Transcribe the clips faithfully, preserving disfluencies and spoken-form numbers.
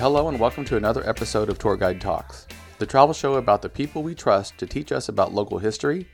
Hello and welcome to another episode of Tour Guide Talks, the travel show about the people we trust to teach us about local history,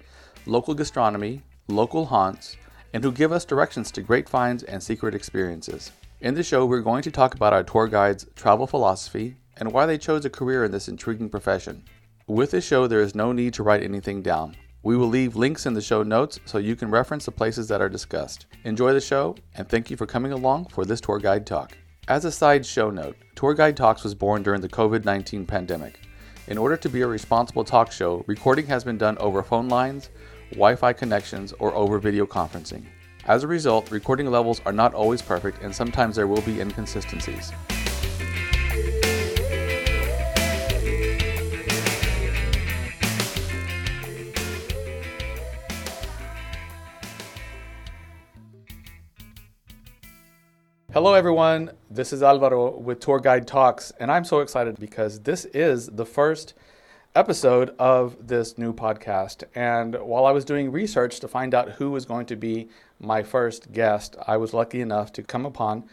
local gastronomy, local haunts, and who give us directions to great finds and secret experiences. In this show, we're going to talk about our tour guides' travel philosophy and why they chose a career in this intriguing profession. With this show, there is no need to write anything down. We will leave links in the show notes so you can reference the places that are discussed. Enjoy the show, and thank you for coming along for this Tour Guide Talk. As a side show note, Tour Guide Talks was born during the covid nineteen pandemic. In order to be a responsible talk show, recording has been done over phone lines, Wi-Fi connections, or over video conferencing. As a result, recording levels are not always perfect, and sometimes there will be inconsistencies. Hello everyone, this is Alvaro with Tour Guide Talks, and I'm so excited because this is the first episode of this new podcast. And while I was doing research to find out who was going to be my first guest, I was lucky enough to come upon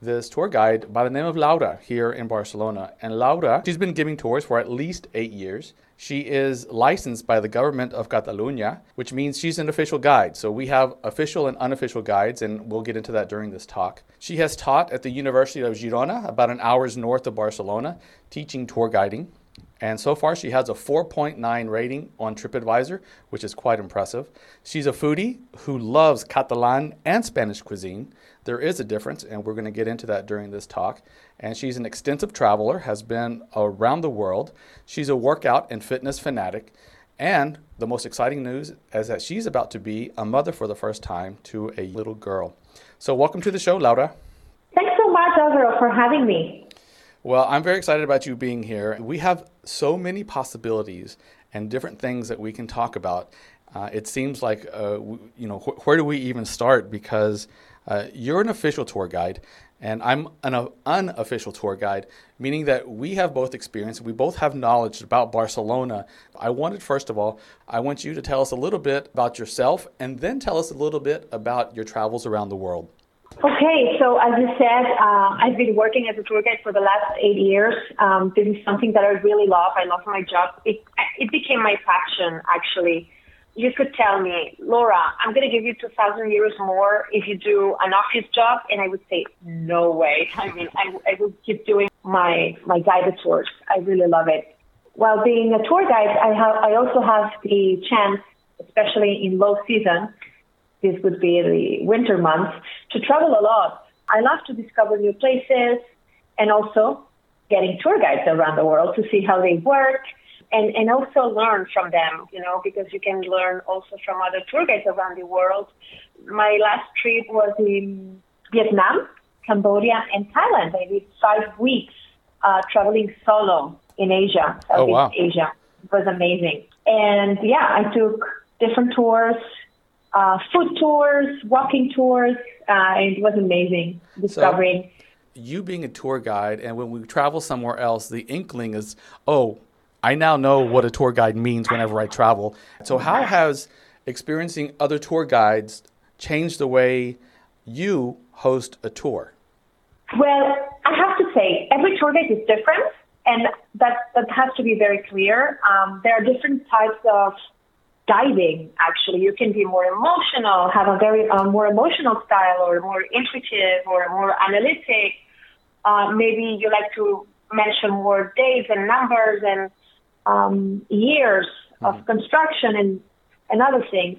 this tour guide by the name of Laura here in Barcelona. And Laura, she's been giving tours for at least eight years. She is licensed by the government of Catalunya, which means she's an official guide. So we have official and unofficial guides, and we'll get into that during this talk. She has taught at the University of Girona, about an hour's north of Barcelona, teaching tour guiding. And so far, she has a four point nine rating on TripAdvisor, which is quite impressive. She's a foodie who loves Catalan and Spanish cuisine. There is a difference, and we're going to get into that during this talk. And she's an extensive traveler, has been around the world. She's a workout and fitness fanatic. And the most exciting news is that she's about to be a mother for the first time to a little girl. So welcome to the show, Laura. Thanks so much, Alvaro, for having me. Well, I'm very excited about you being here. We have so many possibilities and different things that we can talk about. Uh, it seems like, uh, w- you know, wh- where do we even start? Because uh, you're an official tour guide and I'm an uh, unofficial tour guide, meaning that we have both experience. We both have knowledge about Barcelona. I wanted, first of all, I want you to tell us a little bit about yourself and then tell us a little bit about your travels around the world. Okay, so as you said, uh, I've been working as a tour guide for the last eight years. Um, this is something that I really love. I love my job. It, it became my passion, actually. You could tell me, Laura, I'm going to give you two thousand euros more if you do an office job. And I would say, no way. I mean, I, I would keep doing my, my guided tours. I really love it. While being a tour guide, I have I also have the chance, especially in low season, this would be the winter months, to travel a lot. I love to discover new places and also getting tour guides around the world to see how they work and, and also learn from them, you know, because you can learn also from other tour guides around the world. My last trip was in Vietnam, Cambodia, and Thailand. I did five weeks uh, traveling solo in Asia, Southeast oh, wow. Asia. It was amazing. And yeah, I took different tours, Uh, food tours, walking tours, uh, and it was amazing discovering. So you being a tour guide, and when we travel somewhere else, the inkling is, oh, I now know what a tour guide means whenever I travel. So how has experiencing other tour guides changed the way you host a tour? Well, I have to say, every tour guide is different, and that, that has to be very clear. Um, there are different types of guiding, actually. You can be more emotional, have a very uh, more emotional style, or more intuitive, or more analytic. Uh, maybe you like to mention more dates and numbers and um, years mm-hmm. of construction and, and other things.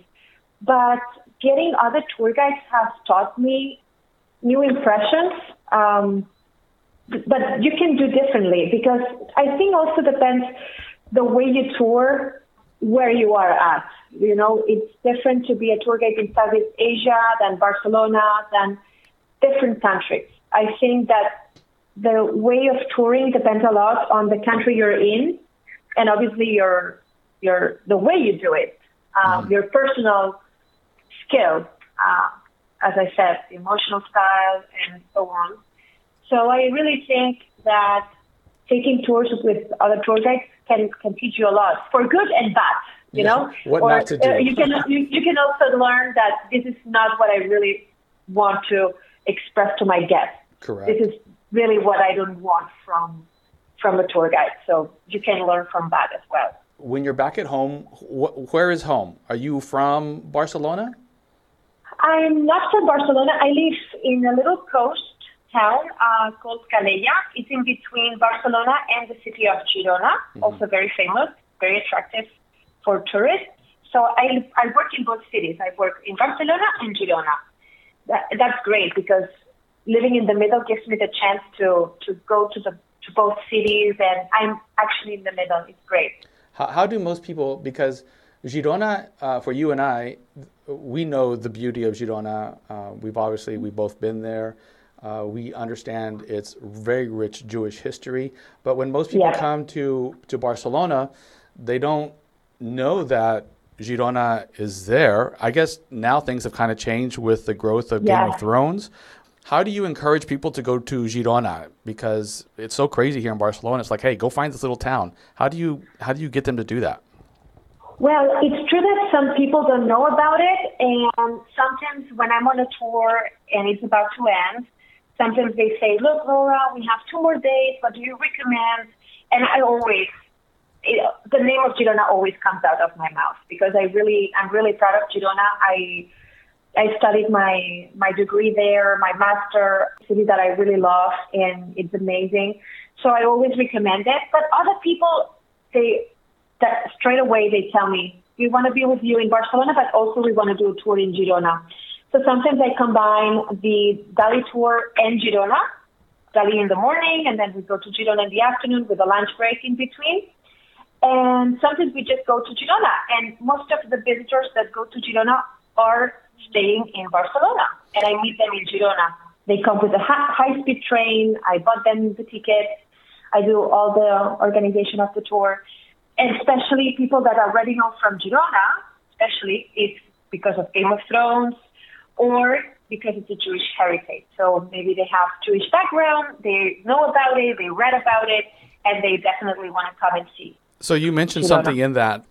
But getting other tour guides has taught me new impressions, um, but you can do differently because I think also depends the way you tour, where you are at. You know, it's different to be a tour guide in Southeast Asia than Barcelona, than different countries. I think that the way of touring depends a lot on the country you're in and obviously your your the way you do it, um, mm-hmm. your personal skills, uh, as I said, emotional style and so on. So I really think that taking tours with other tour guides Can, can teach you a lot, for good and bad, you yeah. know? What or, not to do. Uh, you, can, you, you can also learn that this is not what I really want to express to my guests. Correct. This is really what I don't want from from a tour guide. So you can learn from that as well. When you're back at home, wh- where is home? Are you from Barcelona? I'm not from Barcelona. I live in a little coast town uh, called Calella. It's in between Barcelona and the city of Girona, mm-hmm. also very famous, very attractive for tourists. So I, I work in both cities. I work in Barcelona and Girona. That, that's great because living in the middle gives me the chance to, to go to the to both cities, and I'm actually in the middle. It's great. How, how do most people, because Girona, uh, for you and I, we know the beauty of Girona. Uh, we've obviously, we've both been there. Uh, we understand its very rich Jewish history, but when most people yeah. come to, to Barcelona, they don't know that Girona is there. I guess now things have kind of changed with the growth of yeah. Game of Thrones. How do you encourage people to go to Girona? Because it's so crazy here in Barcelona. It's like, hey, go find this little town. How do you how do you get them to do that? Well, it's true that some people don't know about it, and sometimes when I'm on a tour and it's about to end, sometimes they say, look, Laura, we have two more days. What do you recommend? And I always, it, the name of Girona always comes out of my mouth because I really, I'm really proud of Girona. I I studied my, my degree there, my master, a city that I really love, and it's amazing. So I always recommend it. But other people, they that straight away, they tell me, we want to be with you in Barcelona, but also we want to do a tour in Girona. So sometimes I combine the Dalí tour and Girona, Dalí in the morning, and then we go to Girona in the afternoon with a lunch break in between. And sometimes we just go to Girona. And most of the visitors that go to Girona are staying in Barcelona. And I meet them in Girona. They come with a high-speed train. I bought them the ticket. I do all the organization of the tour. And especially people that are already know from Girona, especially it's because of Game of Thrones, or because it's a Jewish heritage. So maybe they have Jewish background, they know about it, they read about it, and they definitely want to come and see. So you mentioned Girona. Something in that,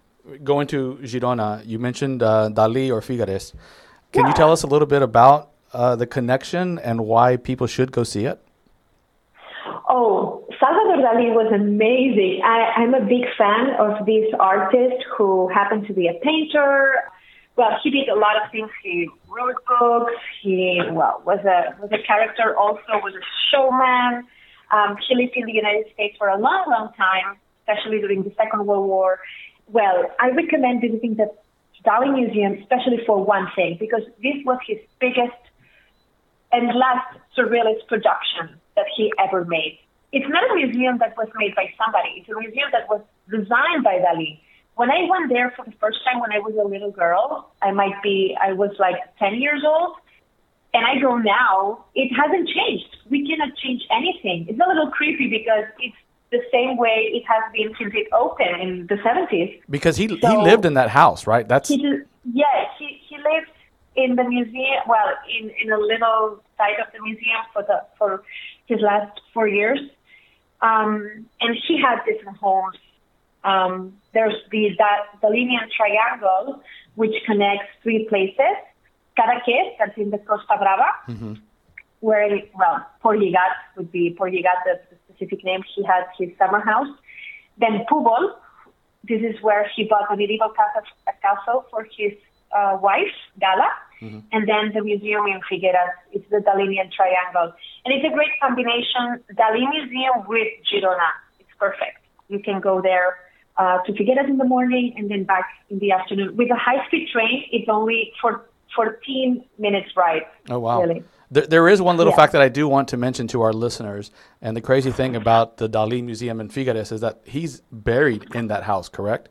going to Girona, you mentioned uh, Dalí or Figueres. Can yeah. you tell us a little bit about uh, the connection and why people should go see it? Oh, Salvador Dalí was amazing. I, I'm a big fan of this artist who happened to be a painter. Well, he did a lot of things. He wrote books. He well was a was a character. Also, was a showman. Um, he lived in the United States for a long, long time, especially during the Second World War. Well, I recommend visiting the Dalí Museum, especially for one thing, because this was his biggest and last surrealist production that he ever made. It's not a museum that was made by somebody. It's a museum that was designed by Dalí. When I went there for the first time when I was a little girl, I might be, I was like ten years old, and I go now, it hasn't changed. We cannot change anything. It's a little creepy because it's the same way it has been since it opened in the seventies. Because he so, he lived in that house, right? That's he did, Yeah, he, he lived in the museum, well, in, in a little side of the museum for the for his last four years. Um, and he had different homes. Um, there's the, the Dalinian Triangle, which connects three places. Cadaqués, that's in the Costa Brava, mm-hmm. where, well, Portlligat would be Portlligat, the specific name. He has his summer house. Then Pubol, this is where he bought the medieval castle for his uh, wife, Gala. Mm-hmm. And then the museum in Figueres, it's the Dalinian Triangle. And it's a great combination, Dalí Museum with Girona. It's perfect. You can go there. Uh, to Figueres in the morning and then back in the afternoon. With a high-speed train, it's only for fourteen minutes ride. Oh, wow. Really. There, there is one little yeah. fact that I do want to mention to our listeners, and the crazy thing about the Dalí Museum in Figueres is that he's buried in that house, correct?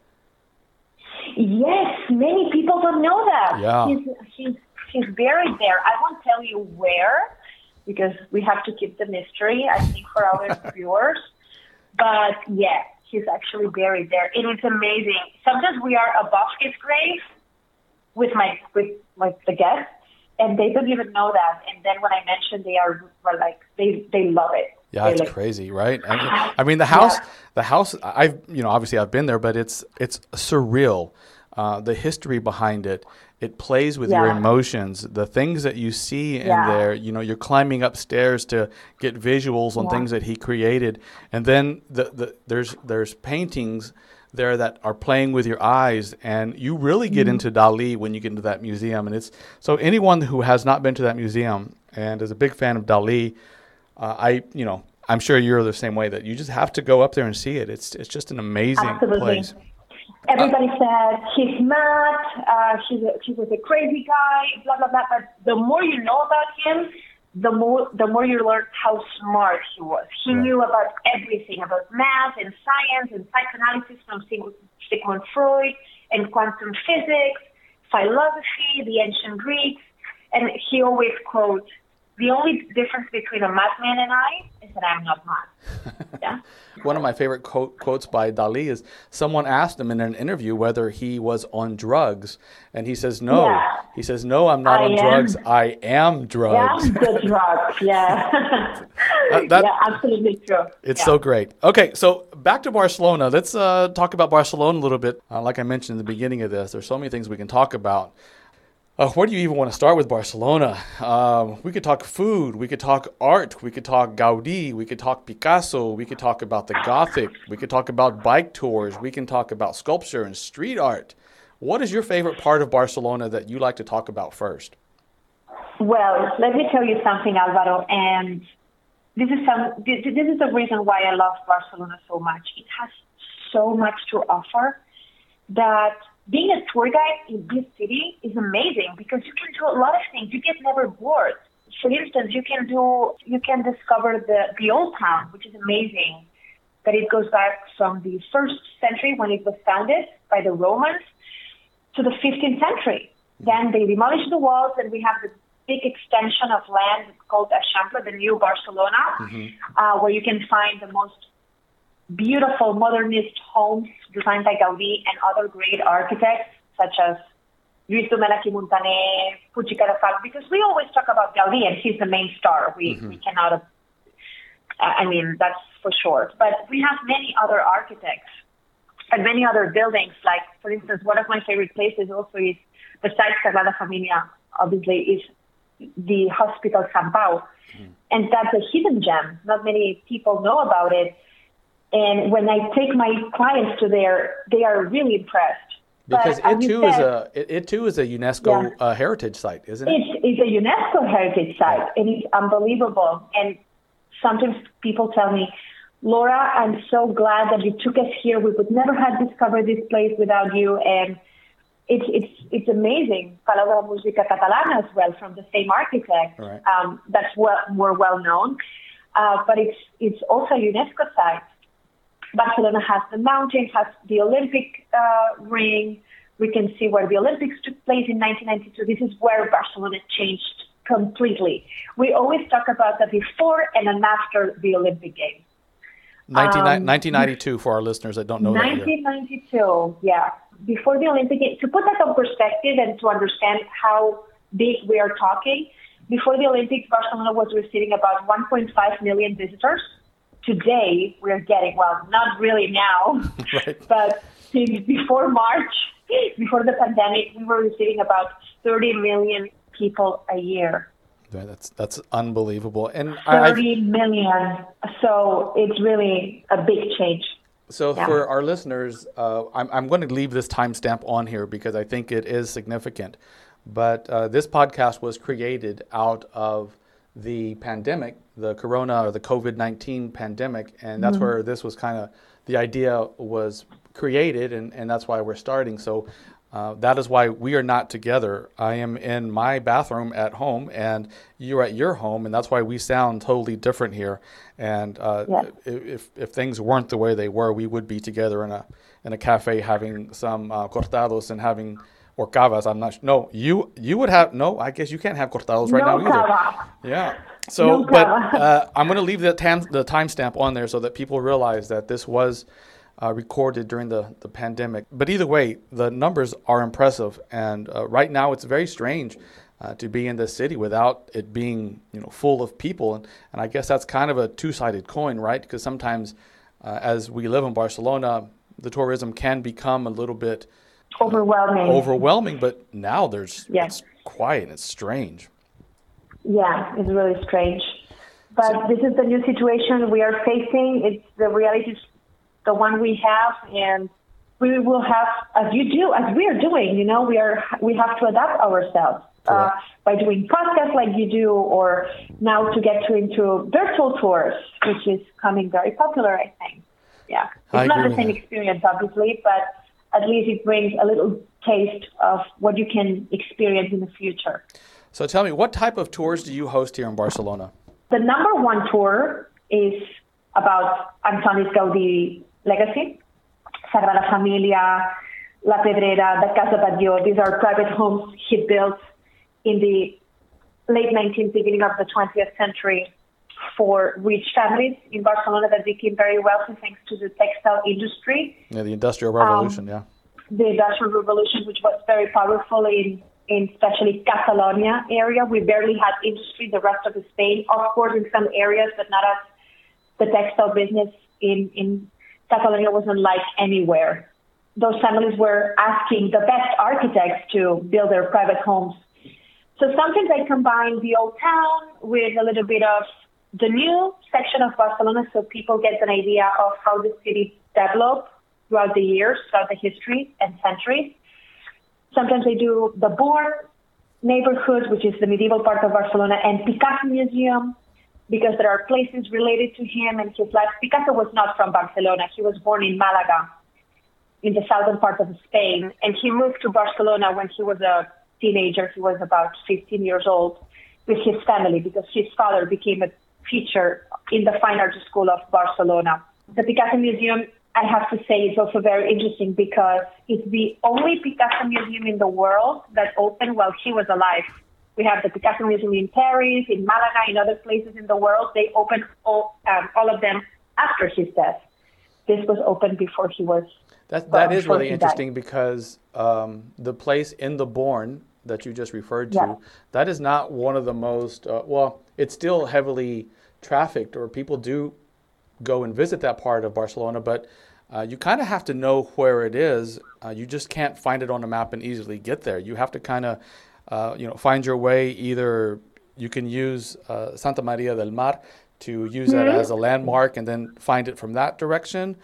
Yes, many people don't know that. Yeah. He's, he's, he's buried there. I won't tell you where, because we have to keep the mystery, I think, for our viewers. But, yeah. He's actually buried there. It is amazing. Sometimes we are above his grave with my with like the guests, and they don't even know that. And then when I mention, they are well, like they they love it. Yeah, it's like, crazy, right? I mean, I mean the house, yeah. the house. I've you know obviously I've been there, but it's it's surreal. Uh, the history behind it It plays with yeah. your emotions. The things that you see in yeah. there, you know, you're climbing upstairs to get visuals on yeah. things that he created. And then the, the there's there's paintings there that are playing with your eyes, and you really get mm-hmm. into Dalí when you get into that museum. And it's so anyone who has not been to that museum and is a big fan of Dalí, uh, I you know, I'm sure you're the same way, that you just have to go up there and see it. It's it's just an amazing Absolutely. place. Everybody uh, said he's mad, uh, she's a, she was a crazy guy, blah blah blah. But the more you know about him, the more the more you learn how smart he was. He yeah. knew about everything, about math and science and psychoanalysis from Sigmund Freud and quantum physics, philosophy, the ancient Greeks, and he always quotes, "The only difference between a madman and I is that I'm not mad." Yeah. One of my favorite co- quotes by Dalí is, someone asked him in an interview whether he was on drugs, and he says, no. Yeah. He says, no, I'm not I on am. drugs. I am drugs. Yeah, I'm the drugs, yeah. uh, that, yeah, absolutely true. It's yeah. so great. Okay, so back to Barcelona. Let's uh, talk about Barcelona a little bit. Uh, like I mentioned in the beginning of this, there's so many things we can talk about. Uh, where do you even want to start with Barcelona? Um, we could talk food, we could talk art, we could talk Gaudí, we could talk Picasso, we could talk about the Gothic, we could talk about bike tours, we can talk about sculpture and street art. What is your favorite part of Barcelona that you like to talk about first? Well, let me tell you something, Alvaro, and this is some, this, this is the reason why I love Barcelona so much. It has so much to offer that being a tour guide in this city is amazing because you can do a lot of things. You get never bored. For instance, you can do you can discover the, the old town, which is amazing, that it goes back from the first century when it was founded by the Romans to the fifteenth century. Then they demolished the walls, and we have the big extension of land called Eixample, the new Barcelona, mm-hmm. uh, where you can find the most beautiful modernist homes designed by Gaudí and other great architects such as Lluís Domènech i Montaner, Puig i Cadafalch, because we always talk about Gaudí and he's the main star. We mm-hmm. we cannot, uh, I mean, that's for sure. But we have many other architects and many other buildings. Like, for instance, one of my favorite places also is, besides Sagrada Familia, obviously, is the Hospital Sant Pau. Mm-hmm. And that's a hidden gem. Not many people know about it. And when I take my clients to there, they are really impressed. Because but, it too said, is a it, it too is a UNESCO yeah. uh, heritage site, isn't it? It is a UNESCO heritage site, and it's unbelievable. And sometimes people tell me, "Laura, I'm so glad that you took us here. We would never have discovered this place without you." And it's it's it's amazing. Palabra Música Catalana as well, from the same architect. Right. Um, that's well, more well known, uh, but it's it's also a UNESCO site. Barcelona has the mountain, has the Olympic uh, ring. We can see where the Olympics took place in nineteen ninety-two. This is where Barcelona changed completely. We always talk about the before and an after the Olympic Games. nineteen ninety-two for our listeners that don't know that year. nineteen ninety-two, yeah. Before the Olympic Games. To put that in perspective and to understand how big we are talking, before the Olympics, Barcelona was receiving about one point five million visitors. Today, we're getting, well, not really now, right. but since before March, before the pandemic, we were receiving about thirty million people a year. Yeah, that's that's unbelievable. And thirty I, million. So it's really a big change. So yeah. for our listeners, uh, I'm, I'm going to leave this timestamp on here because I think it is significant. But uh, this podcast was created out of the pandemic, the corona or the COVID nineteen pandemic, and that's mm-hmm. where this was kind of, the idea was created, and, and that's why we're starting. So uh, that is why we are not together. I am in my bathroom at home, and you're at your home, and that's why we sound totally different here. And uh, yeah. if if things weren't the way they were, we would be together in a in a cafe having some uh, cortados and having Or cavas, I'm not sure. No, you you would have, no, I guess you can't have cortados right no now either. Cava. Yeah. So, no but uh, I'm going to leave the tam- the timestamp on there so that people realize that this was uh, recorded during the, the pandemic. But either way, the numbers are impressive. And uh, right now, it's very strange uh, to be in this city without it being, you know, full of people. And, and I guess that's kind of a two-sided coin, right? Because sometimes uh, as we live in Barcelona, the tourism can become a little bit Overwhelming. Overwhelming, but now there's yes. it's quiet. It's strange. Yeah, it's really strange. But so, this is the new situation we are facing. It's the reality, the one we have, and we will have, as you do, as we are doing. You know, we are we have to adapt ourselves uh, by doing podcasts like you do, or now to get to into virtual tours, which is coming very popular, I think. Yeah, it's I not the same that. experience, obviously, but at least it brings a little taste of what you can experience in the future. So tell me, what type of tours do you host here in Barcelona? The number one tour is about Antoni's Gaudí legacy, Sagrada Familia, La Pedrera, the Casa Batlló. These are private homes he built in the late nineteenth, beginning of the twentieth century for rich families in Barcelona that became very wealthy thanks to the textile industry. Yeah, the Industrial Revolution, um, yeah. The Industrial Revolution, which was very powerful in, in especially Catalonia area. We barely had industry, the rest of Spain, of course, in some areas, but not as the textile business in, in Catalonia wasn't like anywhere. Those families were asking the best architects to build their private homes. So sometimes I combine the old town with a little bit of the new section of Barcelona, so people get an idea of how the city developed throughout the years, throughout the history and centuries. Sometimes they do the Born neighborhood, which is the medieval part of Barcelona, and Picasso Museum, because there are places related to him and his life. Picasso was not from Barcelona. He was born in Malaga, in the southern part of Spain, and he moved to Barcelona when he was a teenager. He was about fifteen years old with his family because his father became a feature in the Fine Arts School of Barcelona. The Picasso Museum, I have to say, is also very interesting because it's the only Picasso Museum in the world that opened while he was alive. We have the Picasso Museum in Paris, in Malaga, in other places in the world. They opened all, um, all of them after his death. This was opened before he was... That, that well, is really interesting died. because um, the place in the Born that you just referred to, yeah. that is not one of the most... Uh, well, it's still heavily trafficked, or people do go and visit that part of Barcelona, but uh, you kind of have to know where it is. Uh, you just can't find it on a map and easily get there. You have to kind of, uh, you know, find your way. Either you can use uh, Santa Maria del Mar to use that mm-hmm. as a landmark and then find it from that direction.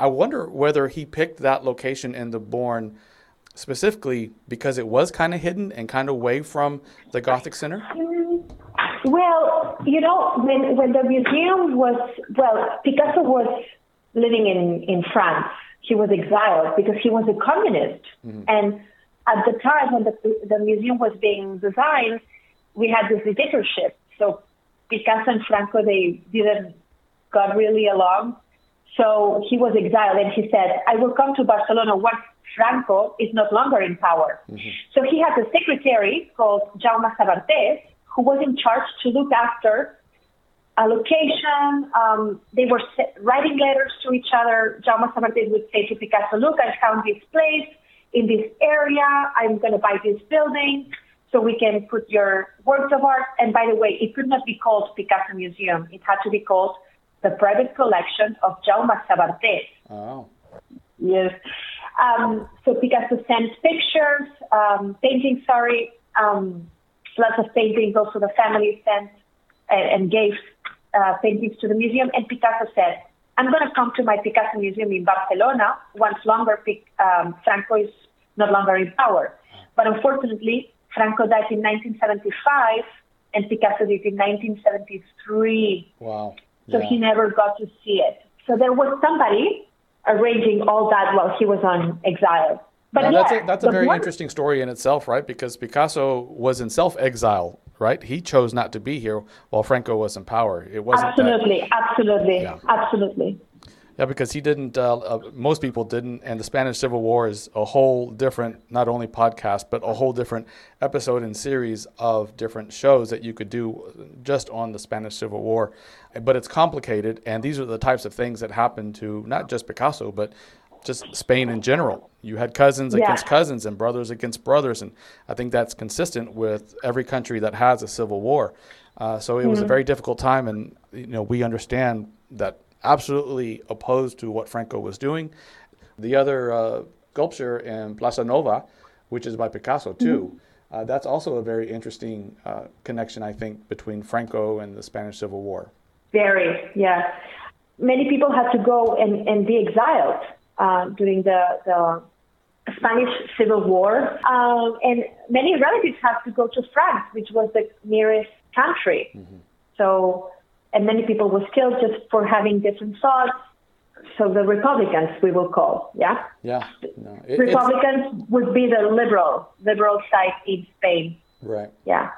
I wonder whether he picked that location in the Born specifically because it was kind of hidden and kind of away from the Gothic Center. Well, you know, when when the museum was, well, Picasso was living in, in France. He was exiled because he was a communist. Mm-hmm. And at the time when the, the museum was being designed, we had this dictatorship. So Picasso and Franco, they didn't got really along. So he was exiled and he said, I will come to Barcelona once Franco is no longer in power. Mm-hmm. So he had a secretary called Jaume Sabartes, who was in charge to look after a location. Um, they were writing letters to each other. Jaume Sabartes would say to Picasso, look, I found this place in this area. I'm going to buy this building so we can put your works of art. And by the way, it could not be called Picasso Museum. It had to be called the private collection of Jaume Sabartes. Oh. Yes. Um, so Picasso sent pictures, um, paintings, sorry, um, lots of paintings. Also, the family sent and gave uh, paintings to the museum. And Picasso said, I'm going to come to my Picasso Museum in Barcelona once longer um, Franco is no longer in power. But unfortunately, Franco died in nineteen seventy-five and Picasso did in nineteen seventy-three. Wow. So yeah. he never got to see it. So there was somebody arranging all that while he was on exile. But yeah, that's a, that's a very one, interesting story in itself, right? Because Picasso was in self-exile, right? He chose not to be here while Franco was in power. It wasn't absolutely, that, absolutely, yeah. absolutely. Yeah, because he didn't. Uh, uh, most people didn't. And the Spanish Civil War is a whole different, not only podcast, but a whole different episode and series of different shows that you could do just on the Spanish Civil War. But it's complicated, and these are the types of things that happen to not just Picasso, but just Spain in general. You had cousins yeah. against cousins and brothers against brothers. And I think that's consistent with every country that has a civil war. Uh, so it mm-hmm. was a very difficult time. And, you know, we understand that absolutely opposed to what Franco was doing. The other uh, sculpture in Plaza Nova, which is by Picasso too. Mm-hmm. Uh, that's also a very interesting uh, connection, I think, between Franco and the Spanish Civil War. Very, yeah. Many people had to go and, and be exiled uh, during the, the Spanish Civil War. Um, and many relatives had to go to France, which was the nearest country. Mm-hmm. So, and many people were killed just for having different thoughts. So the Republicans, we will call, yeah? Yeah. No, it, Republicans would be the liberal, liberal side in Spain. Right. Yeah.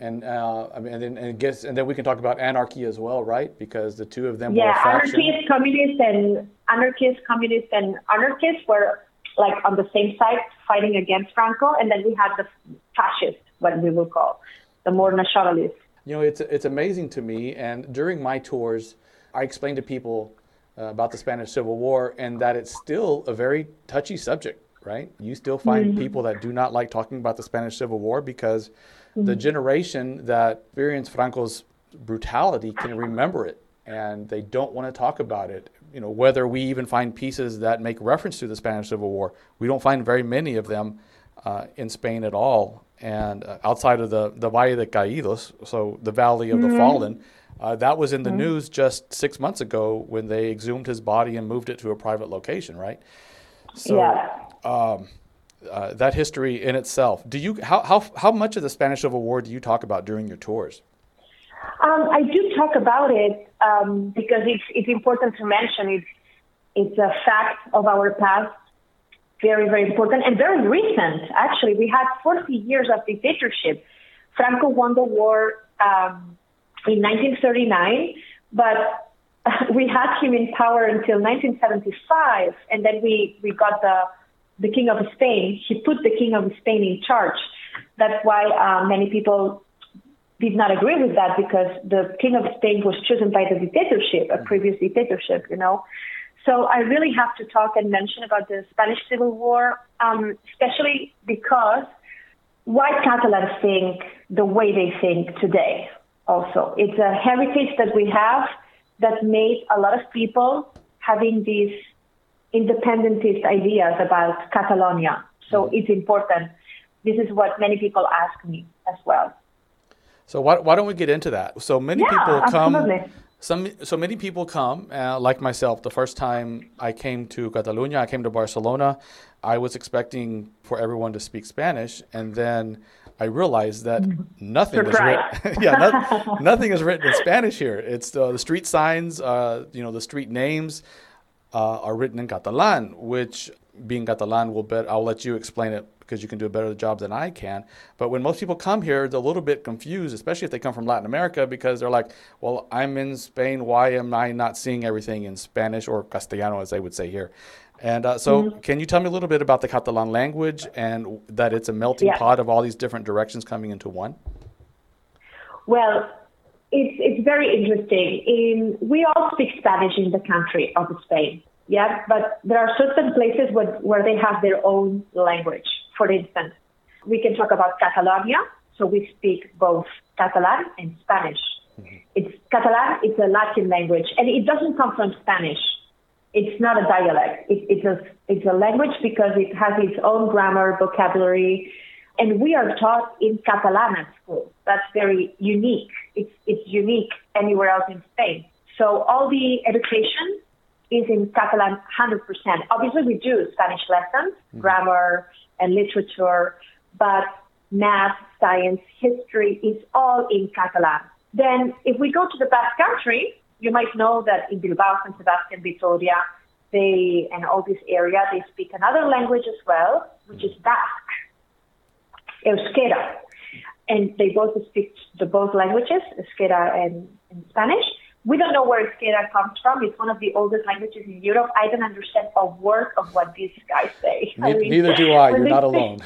And uh, I mean, and then, and I guess, and then we can talk about anarchy as well, right? Because the two of them yeah, were a faction. Yeah, anarchist, communist, and anarchist, communist, and anarchists were like on the same side fighting against Franco, and then we had the fascists, what we will call, the more nationalists. You know, it's it's amazing to me. And during my tours, I explain to people uh, about the Spanish Civil War and that it's still a very touchy subject, right? You still find mm-hmm. people that do not like talking about the Spanish Civil War because mm-hmm. the generation that experienced Franco's brutality can remember it, and they don't want to talk about it. You know, whether we even find pieces that make reference to the Spanish Civil War, we don't find very many of them uh, in Spain at all. And uh, outside of the, the Valle de Caídos, so the Valley of the mm-hmm. Fallen, uh, that was in the mm-hmm. news just six months ago when they exhumed his body and moved it to a private location, right? So yeah. um, uh, that history in itself. Do you how, how how much of the Spanish Civil War do you talk about during your tours? Um, I do talk about it um, because it's it's important to mention. It's it's a fact of our past. Very, very important and very recent. Actually, we had forty years of dictatorship. Franco won the war um, in nineteen thirty-nine, but we had him in power until nineteen seventy-five, and then we, we got the the King of Spain. He put the King of Spain in charge. That's why uh, many people did not agree with that, because the King of Spain was chosen by the dictatorship, a previous dictatorship, you know. So I really have to talk and mention about the Spanish Civil War, um, especially because white Catalans think the way they think today also. It's a heritage that we have that made a lot of people having these independentist ideas about Catalonia. So mm-hmm. it's important. This is what many people ask me as well. So why, why don't we get into that? So many yeah, people come... Absolutely. Some, so many people come, uh, like myself. The first time I came to Catalunya, I came to Barcelona, I was expecting for everyone to speak Spanish, and then I realized that nothing Surprise. is written. yeah, not, nothing is written in Spanish here. It's uh, the street signs, uh, you know, the street names uh, are written in Catalan. Which, being Catalan, will bet I'll let you explain it, because you can do a better job than I can. But when most people come here, they're a little bit confused, especially if they come from Latin America, because they're like, well, I'm in Spain. Why am I not seeing everything in Spanish, or Castellano, as they would say here? And uh, so mm-hmm. can you tell me a little bit about the Catalan language and that it's a melting yeah. pot of all these different directions coming into one? Well, it's, it's very interesting. In, we all speak Spanish in the country of Spain. Yeah, but there are certain places where, where they have their own language. For instance, we can talk about Catalonia, so we speak both Catalan and Spanish. Mm-hmm. It's Catalan, it's a Latin language, and it doesn't come from Spanish. It's not a dialect. It, it's, a, it's a language because it has its own grammar, vocabulary, and we are taught in Catalan at school. That's very unique. It's, it's unique anywhere else in Spain. So all the education is in Catalan one hundred percent. Obviously, we do Spanish lessons, mm-hmm. grammar, and literature, but math, science, history is all in Catalan. Then if we go to the Basque Country, you might know that in Bilbao, San Sebastian, Vitoria, they, and all this area, they speak another language as well, which is Basque, Euskera. And they both speak the both languages, Euskera and, and Spanish. We don't know where Euskera comes from. It's one of the oldest languages in Europe. I don't understand a word of what these guys say. Ne- I mean, neither do I. You're not alone.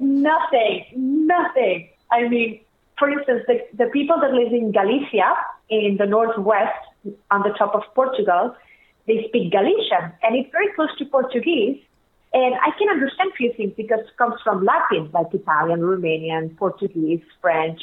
nothing, nothing. I mean, for instance, the, the people that live in Galicia, in the northwest, on the top of Portugal, they speak Galician. And it's very close to Portuguese. And I can understand few things because it comes from Latin, like Italian, Romanian, Portuguese, French,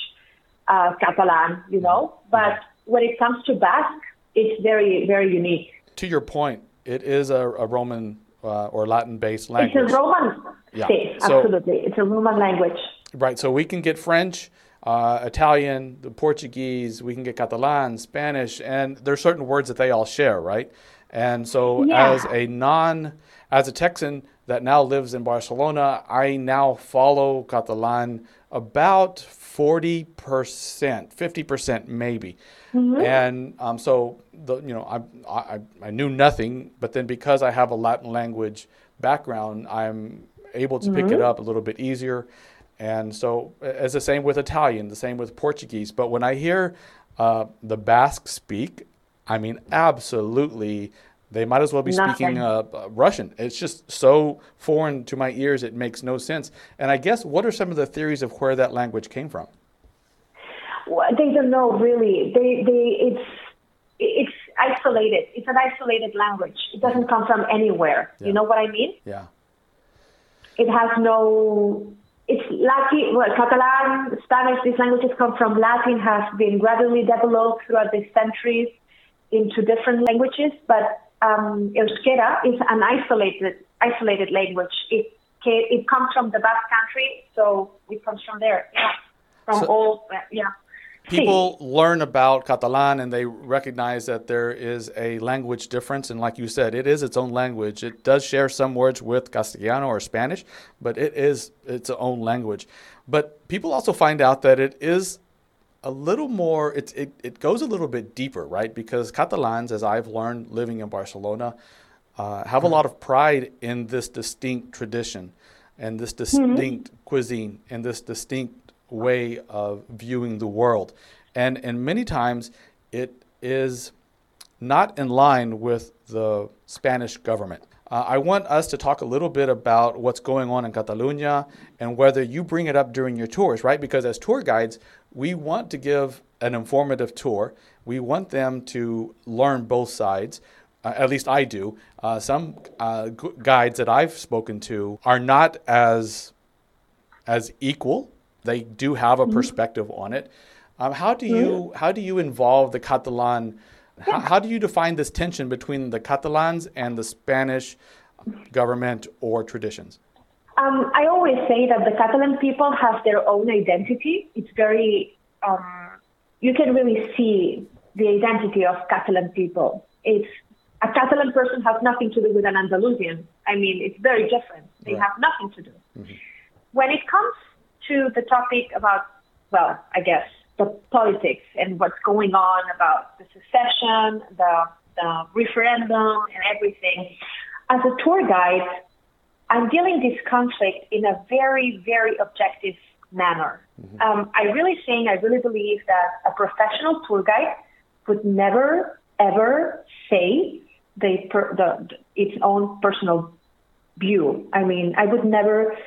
uh, Catalan, you know. But when it comes to Basque, it's very, very unique. To your point, it is a, a Roman uh, or Latin-based language. It's a Roman. Yeah. Sí, absolutely. So, it's a Roman language. Right. So we can get French, uh, Italian, the Portuguese, we can get Catalan, Spanish, and there are certain words that they all share, right? And so yeah. as a non, as a Texan that now lives in Barcelona, I now follow Catalan about forty percent, fifty percent maybe. Mm-hmm. And um, so, the, you know, I, I I knew nothing, but then because I have a Latin language background, I'm able to mm-hmm. pick it up a little bit easier. And so it's the same with Italian, the same with Portuguese. But when I hear uh, the Basques speak, I mean, absolutely, they might as well be Nothing. speaking uh, Russian. It's just so foreign to my ears, it makes no sense. And I guess, what are some of the theories of where that language came from? Well, they don't know, really. They, they, it's, it's isolated. It's an isolated language. It doesn't come from anywhere. Yeah. You know what I mean? Yeah. It has no... It's Latin, well, Catalan, Spanish, these languages come from Latin, has been gradually developed throughout the centuries into different languages, but um, Euskera is an isolated isolated language. It it comes from the Basque Country, so it comes from there. Yeah, from so all uh, yeah. People sí. learn about Catalan and they recognize that there is a language difference, and like you said, it is its own language. It does share some words with Castellano or Spanish, but it is its own language. But people also find out that it is a little more, it, it it goes a little bit deeper, right? Because Catalans, as I've learned living in Barcelona, uh, have mm-hmm. a lot of pride in this distinct tradition and this distinct mm-hmm. cuisine and this distinct way of viewing the world. And, and many times it is not in line with the Spanish government. Uh, I want us to talk a little bit about what's going on in Catalonia and whether you bring it up during your tours, right? Because as tour guides, we want to give an informative tour. We want them to learn both sides. Uh, at least I do. Uh, some uh, gu- guides that I've spoken to are not as as equal. They do have a perspective on it. Um, how do you how do you involve the Catalan? How, how do you define this tension between the Catalans and the Spanish government or traditions? Um, I always say that the Catalan people have their own identity. It's very, um, you can really see the identity of Catalan people. It's a Catalan person has nothing to do with an Andalusian. I mean, it's very different. They right. have nothing to do. Mm-hmm. When it comes to the topic about, well, I guess, the politics and what's going on about the secession, the, the referendum and everything. As a tour guide, I'm dealing this conflict in a very, very objective manner. Mm-hmm. Um, I really think, I really believe that a professional tour guide would never, ever say the, the, its own personal view. I mean, I would never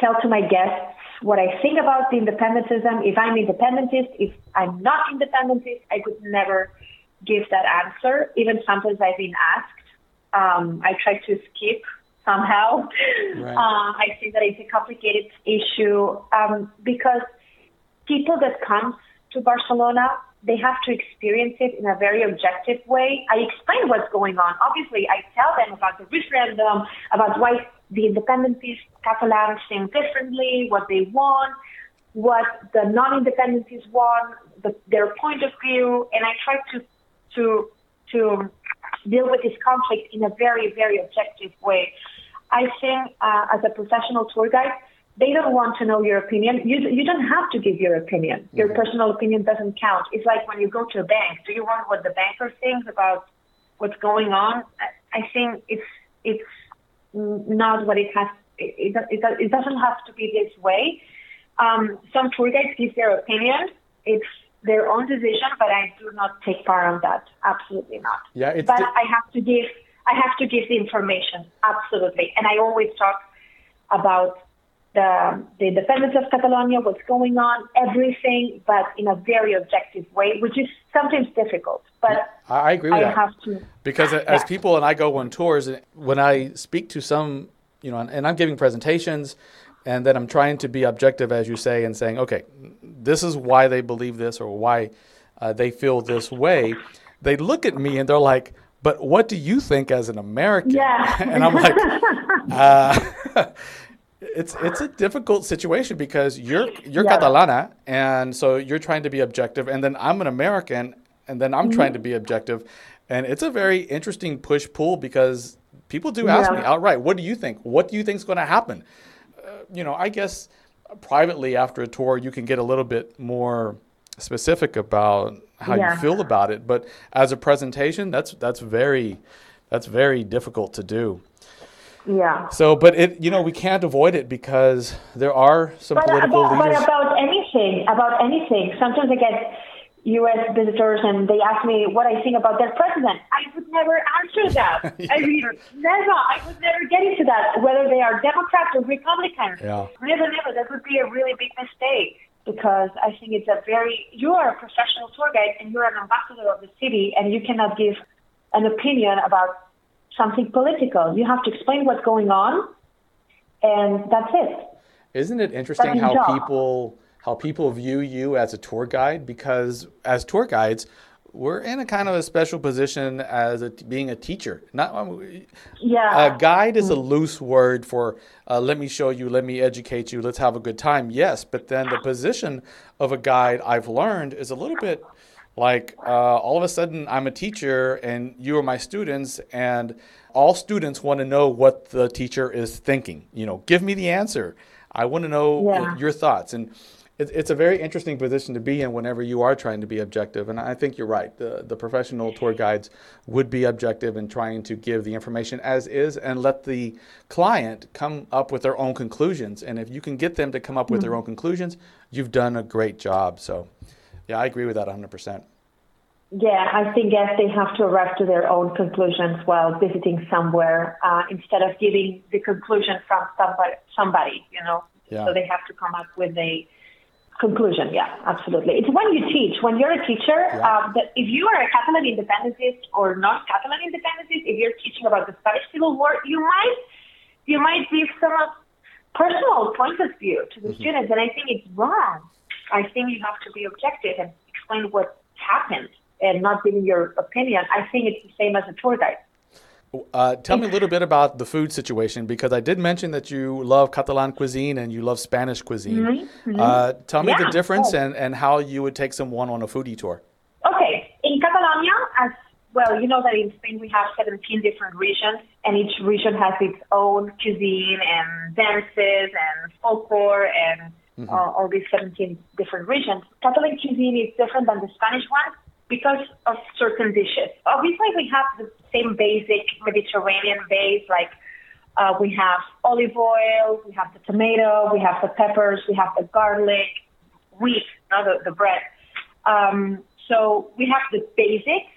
tell to my guests what I think about the independentism, if I'm independentist, if I'm not independentist, I could never give that answer. Even sometimes I've been asked. Um, I try to skip somehow. Right. Uh, I think that it's a complicated issue um, because people that come to Barcelona, they have to experience it in a very objective way. I explain what's going on. Obviously, I tell them about the referendum, about why the independentists, Catalans think differently, what they want, what the non-independentists want, the, their point of view, and I try to to to deal with this conflict in a very, very objective way. I think uh, as a professional tour guide, they don't want to know your opinion. You you don't have to give your opinion. Your mm-hmm. personal opinion doesn't count. It's like when you go to a bank. Do you want what the banker thinks about what's going on? I, I think it's it's. Not what it has. It, it, it doesn't have to be this way. Um, some tour guides give their opinion. It's their own decision, but I do not take part on that. Absolutely not. Yeah, it's but di- I have to give. I have to give the information. Absolutely, and I always talk about the the independence of Catalonia, what's going on, everything, but in a very objective way, which is sometimes difficult. But I agree with I that. Have to, because yeah. as people and I go on tours, when I speak to some, you know, and, and I'm giving presentations, and then I'm trying to be objective, as you say, and saying, okay, this is why they believe this or why uh, they feel this way. They look at me and they're like, but what do you think as an American? Yeah. And I'm like, uh, it's it's a difficult situation because you're you're yeah. Catalana, and so you're trying to be objective, and then I'm an American, and then I'm mm-hmm. trying to be objective, and it's a very interesting push-pull because people do ask yeah. me outright, what do you think? What do you think is going to happen? Uh, you know, I guess privately after a tour, you can get a little bit more specific about how yeah. you feel about it, but as a presentation, that's that's very that's very difficult to do. Yeah. So, but it, you know, we can't avoid it because there are some but political about, leaders. But about anything, about anything. Sometimes I get U S visitors and they ask me what I think about their president. I would never answer that. yeah. I mean, never. I would never get into that, whether they are Democrats or Republicans. Yeah. Never, never. That would be a really big mistake because I think it's a very, you are a professional tour guide and you're an ambassador of the city and you cannot give an opinion about something political. You have to explain what's going on, and that's it. Isn't it interesting how job. people how people view you as a tour guide? Because as tour guides, we're in a kind of a special position as a, being a teacher. Not yeah. A guide is a loose word for uh, let me show you, let me educate you, let's have a good time. Yes, but then the position of a guide, I've learned, is a little bit like uh, all of a sudden I'm a teacher and you are my students and all students want to know what the teacher is thinking. You know, give me the answer. I want to know yeah. your thoughts. And it, it's a very interesting position to be in whenever you are trying to be objective. And I think you're right. The, the professional tour guides would be objective in trying to give the information as is and let the client come up with their own conclusions. And if you can get them to come up with mm-hmm. their own conclusions, you've done a great job. So yeah, I agree with that one hundred percent. Yeah, I think yes, they have to arrive to their own conclusions while visiting somewhere uh, instead of giving the conclusion from somebody, somebody you know. Yeah. So they have to come up with a conclusion. Yeah, absolutely. It's when you teach, when you're a teacher, yeah. um, that if you are a Catalan independentist or non-Catalan independentist, if you're teaching about the Spanish Civil War, you might you might give some personal point of view to the mm-hmm. students, and I think it's wrong. I think you have to be objective and explain what happened and not giving your opinion. I think it's the same as a tour guide. Uh, tell me a little bit about the food situation, because I did mention that you love Catalan cuisine and you love Spanish cuisine. Mm-hmm. Mm-hmm. Uh, tell me yeah, the difference oh. and, and how you would take someone on a foodie tour. Okay. In Catalonia, as well, you know that in Spain we have seventeen different regions, and each region has its own cuisine and dances and folklore and Mm-hmm. Uh, all these seventeen different regions. Catalan cuisine is different than the Spanish one because of certain dishes. Obviously, we have the same basic Mediterranean base, like uh, we have olive oil, we have the tomato, we have the peppers, we have the garlic, wheat, not the, the bread. Um, so we have the basics.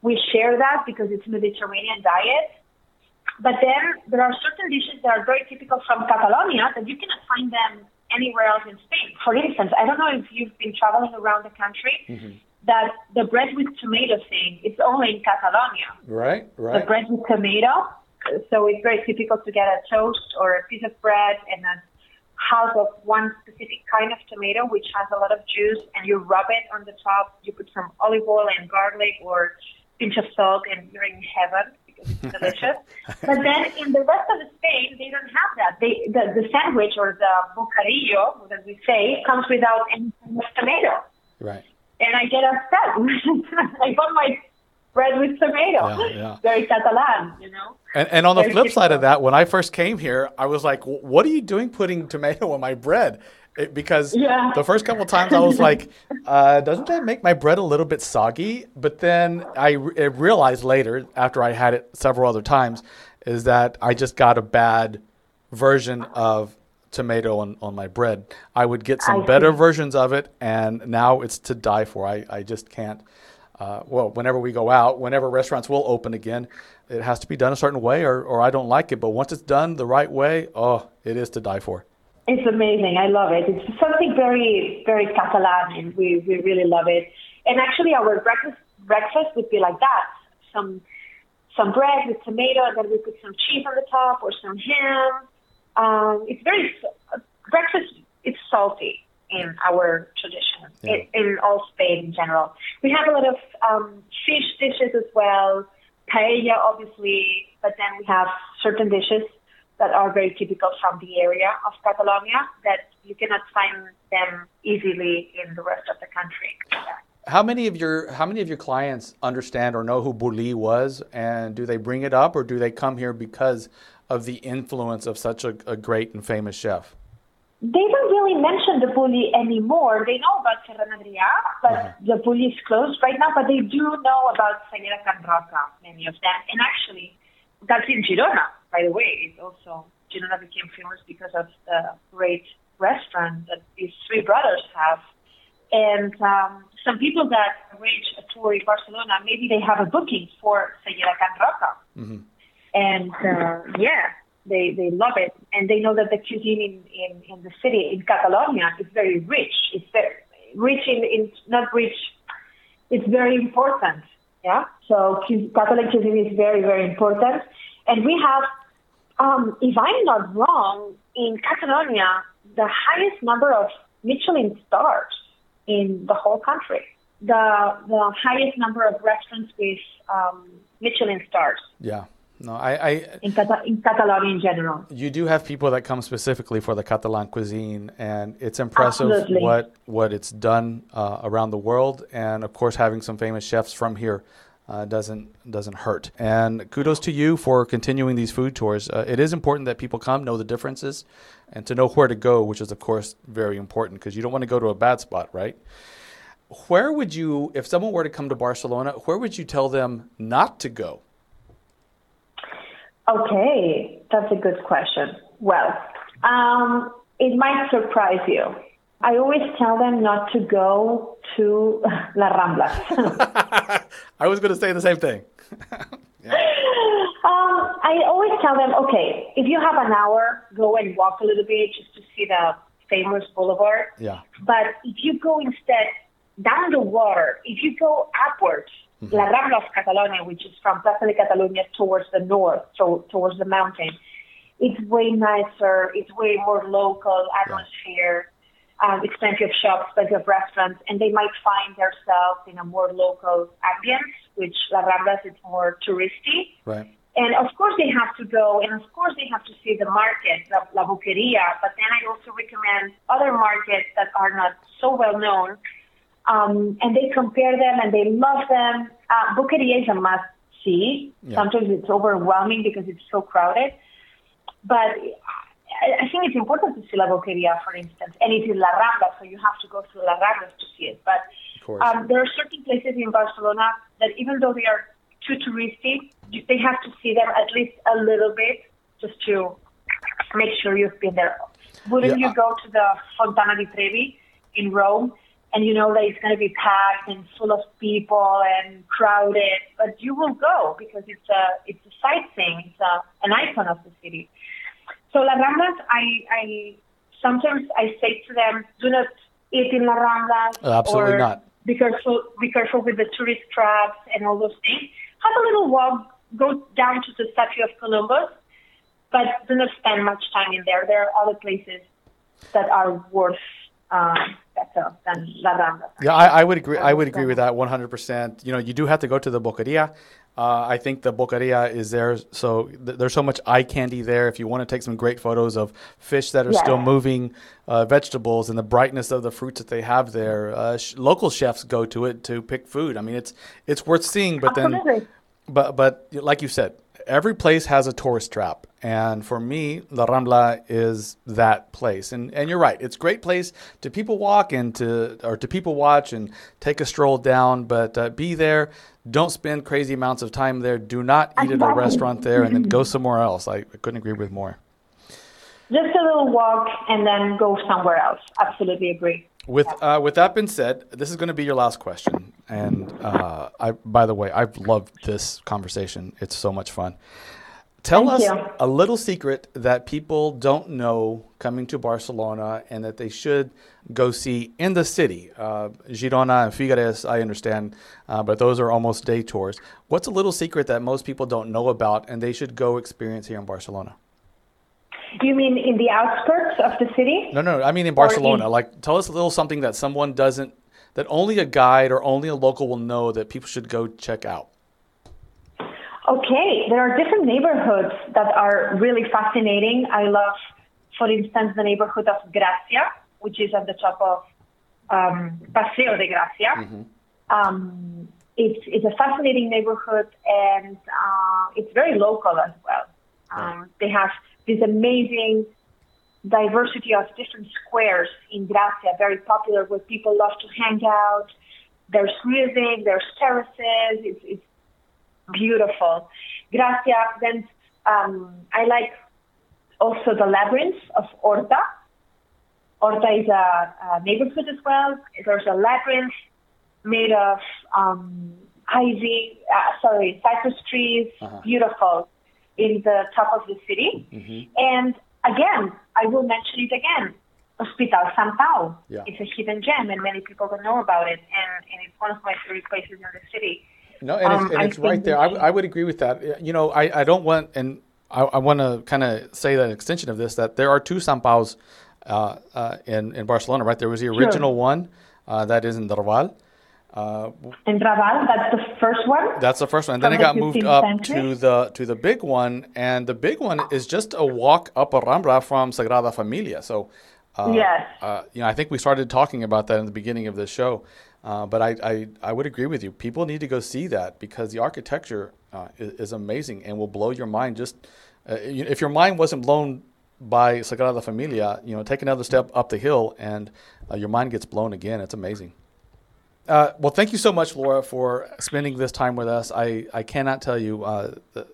We share that because it's a Mediterranean diet. But then there are certain dishes that are very typical from Catalonia that you cannot find them anywhere else in Spain. For instance, I don't know if you've been traveling around the country, mm-hmm. that the bread with tomato thing, it's only in Catalonia. Right, right. The bread with tomato, so it's very typical to get a toast or a piece of bread and a half of one specific kind of tomato, which has a lot of juice, and you rub it on the top, you put some olive oil and garlic or pinch of salt, and you're in heaven. It's delicious. But then in the rest of Spain, they don't have that. They, the, the sandwich or the bocadillo, that we say, comes without any kind of tomato. Right. And I get upset. I want my bread with tomato. Yeah, yeah. Very Catalan, you know. And, and on the Very flip difficult. side of that, when I first came here, I was like, what are you doing putting tomato on my bread? It, because yeah. the first couple of times I was like, uh, doesn't that make my bread a little bit soggy? But then I, re- I realized later, after I had it several other times, is that I just got a bad version of tomato on, on my bread. I would get some I better see. versions of it, and now it's to die for. I, I just can't. Uh, well, whenever we go out, whenever restaurants will open again, it has to be done a certain way or, or I don't like it. But once it's done the right way, oh, it is to die for. It's amazing. I love it. It's something very, very Catalan, and we, we really love it. And actually, our breakfast breakfast would be like that: some some bread with tomato, and then we put some cheese on the top or some ham. Um, it's very breakfast. It's salty in our tradition, yeah. in, in all Spain in general. We have a lot of um, fish dishes as well. paella, obviously, but then we have certain dishes that are very typical from the area of Catalonia that you cannot find them easily in the rest of the country. How many of your how many of your clients understand or know who Bulli was, and do they bring it up, or do they come here because of the influence of such a, a great and famous chef? They don't really mention the Bulli anymore. They know about Serra Nadrià, but mm-hmm. the Bulli is closed right now, but they do know about Celler Can Roca, many of them. And actually, that's in Girona, by the way. It's also, Girona became famous because of the great restaurant that these three brothers have. And um, some people that arrange a tour in Barcelona, maybe they have a booking for Celler Can Roca. Mm-hmm. And uh, yeah, they, they love it. And they know that the cuisine in, in, in the city, in Catalonia, is very rich. It's very rich in, in not rich, it's very important. Yeah. So Catalan cuisine is very, very important. And we have, um, if I'm not wrong, in Catalonia, the highest number of Michelin stars in the whole country. The the highest number of restaurants with um, Michelin stars. Yeah. No, I, I in, Cata- in Catalonia in general. You do have people that come specifically for the Catalan cuisine, and it's impressive Absolutely. what what it's done uh, around the world. And of course, having some famous chefs from here uh, doesn't doesn't hurt. And kudos to you for continuing these food tours. Uh, it is important that people come, know the differences, and to know where to go, which is of course very important because you don't want to go to a bad spot, right? Where would you, if someone were to come to Barcelona, where would you tell them not to go? Okay, that's a good question. Well, um, it might surprise you. I always tell them not to go to La Rambla. I was going to say the same thing. yeah. um, I always tell them, okay, if you have an hour, go and walk a little bit just to see the famous boulevard. Yeah. But if you go instead down the water, if you go upwards, Mm-hmm. La Rambla of Catalonia, which is from Plaza de Catalunya towards the north, so towards the mountain, it's way nicer, it's way more local atmosphere, yeah. um, it's plenty of shops, plenty of restaurants, and they might find themselves in a more local ambience, which La Rambla is more touristy. Right. And of course they have to go, and of course they have to see the market, La, La Boqueria, but then I also recommend other markets that are not so well known, Um, and they compare them and they love them. Uh, Boqueria is a must-see. Yeah. Sometimes it's overwhelming because it's so crowded. But I, I think it's important to see La Boqueria, for instance. And it's in La Rambla, so you have to go through La Rambla to see it. But um, there are certain places in Barcelona that even though they are too touristy, they have to see them at least a little bit just to make sure you've been there. Wouldn't yeah. you go to the Fontana di Trevi in Rome? And you know that it's going to be packed and full of people and crowded, but you will go because it's a it's a sightseeing, it's a, an icon of the city. So La Rambla, I, I sometimes I say to them, do not eat in La Rambla. Uh, absolutely or not. Be careful, be careful with the tourist traps and all those things. Have a little walk, go down to the Statue of Columbus, but do not spend much time in there. There are other places that are worth. Um, better than La Rambla. Yeah, I, I would agree. I would agree with that one hundred percent. You know, you do have to go to the Boqueria. Uh, I think the Boqueria is there, so th- there's so much eye candy there. If you want to take some great photos of fish that are yeah. still moving, uh, vegetables, and the brightness of the fruits that they have there, uh, sh- local chefs go to it to pick food. I mean, it's it's worth seeing. But Absolutely. then, but but like you said, every place has a tourist trap. And for me, La Rambla is that place. And and you're right. It's a great place to people walk and to or to people watch and take a stroll down. But uh, be there. Don't spend crazy amounts of time there. Do not eat at a restaurant there and then go somewhere else. I, I couldn't agree with more. Just a little walk and then go somewhere else. Absolutely agree. With uh, with that being said, this is going to be your last question. And uh, I by the way, I've loved this conversation. It's so much fun. Tell Thank us you. a little secret that people don't know coming to Barcelona and that they should go see in the city. Uh, Girona and Figueres, I understand, uh, but those are almost day tours. What's a little secret that most people don't know about and they should go experience here in Barcelona? You mean in the outskirts of the city? No, no, I mean in Barcelona. In- like, tell us a little something that someone doesn't, that only a guide or only a local will know that people should go check out. Okay, there are different neighborhoods that are really fascinating. I love, for instance, the neighborhood of Gracia, which is at the top of um, Paseo de Gracia. Mm-hmm. Um, it's, it's a fascinating neighborhood, and uh, it's very local as well. Um, oh. They have this amazing diversity of different squares in Gracia, very popular, where people love to hang out. There's music, there's terraces, it's, it's beautiful. Gracia, then um, I like also the labyrinth of Horta. Horta is a, a neighborhood as well. There's a labyrinth made of um, ivy, uh, sorry, cypress trees, uh-huh. beautiful, in the top of the city. Mm-hmm. And again, I will mention it again. Hospital Sant Pau. Yeah. It's a hidden gem, and many people don't know about it. And, and it's one of my favorite places in the city. No, and um, it's, and it's right there. I, w- I would agree with that. You know, I, I don't want, and I, I want to kind of say that extension of this, that there are two Sant Paus uh, uh, in, in Barcelona, right? There was the original sure. one uh, that is in Draval. Uh, in Draval, that's the first one. That's the first one. And then it got moved up century. to the to the big one, and the big one is just a walk up a Rambla from Sagrada Familia. So, uh, yes, uh, you know, I think we started talking about that in the beginning of this show. Uh, but I, I, I would agree with you. People need to go see that because the architecture uh, is, is amazing and will blow your mind. Just uh, if your mind wasn't blown by Sagrada Familia, you know, take another step up the hill, and uh, your mind gets blown again. It's amazing. Uh, well, thank you so much, Laura, for spending this time with us. I, I cannot tell you uh, the,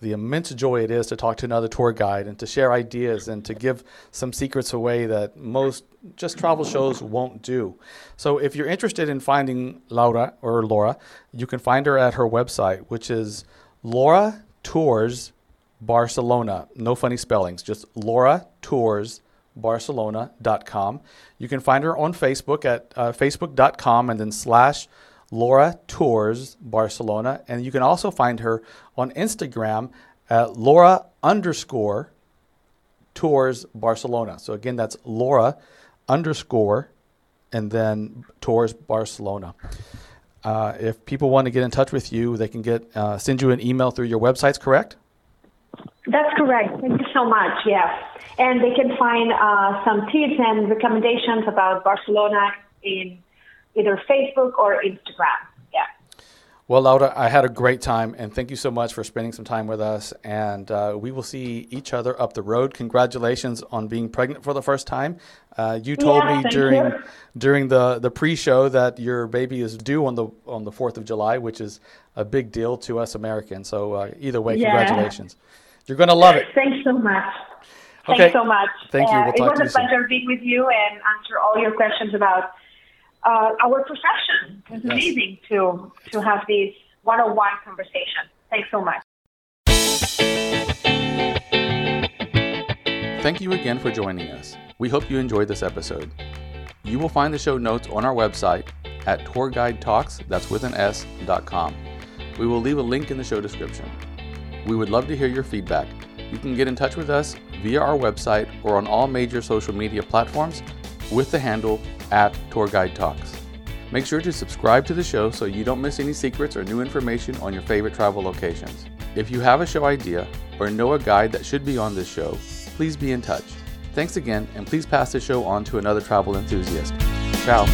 the immense joy it is to talk to another tour guide and to share ideas and to give some secrets away that most just travel shows won't do. So if you're interested in finding Laura or Laura, you can find her at her website, which is Laura Tours Barcelona. No funny spellings, just Laura Tours Barcelona dot com. You can find her on Facebook at uh, facebook dot com and then slash Laura Tours Barcelona. And you can also find her on Instagram at Laura underscore Tours Barcelona. So again, that's Laura underscore and then Tours Barcelona. Uh, if people want to get in touch with you, they can get uh, send you an email through your websites, correct? That's correct. Thank you so much. Yes. And they can find uh, some tips and recommendations about Barcelona in either Facebook or Instagram. Yeah. Well, Laura, I had a great time, and thank you so much for spending some time with us. And uh, we will see each other up the road. Congratulations on being pregnant for the first time. Uh, you told yeah, me during you. during the, the pre-show that your baby is due on the on the fourth of July, which is a big deal to us Americans. So uh, either way, yeah. Congratulations. You're going to love it. Thanks so much. Okay. Thanks so much. Thank you. We'll uh, talk it was to a you pleasure soon. being with you and answer all your questions about uh, our profession. It was yes. amazing to, to have this one-on-one conversation. Thanks so much. Thank you again for joining us. We hope you enjoyed this episode. You will find the show notes on our website at tourguidetalks, that's with an S, dot com. We will leave a link in the show description. We would love to hear your feedback. You can get in touch with us via our website or on all major social media platforms with the handle at Tour Guide Talks. Make sure to subscribe to the show so you don't miss any secrets or new information on your favorite travel locations. If you have a show idea or know a guide that should be on this show, please be in touch. Thanks again, and please pass the show on to another travel enthusiast. Ciao.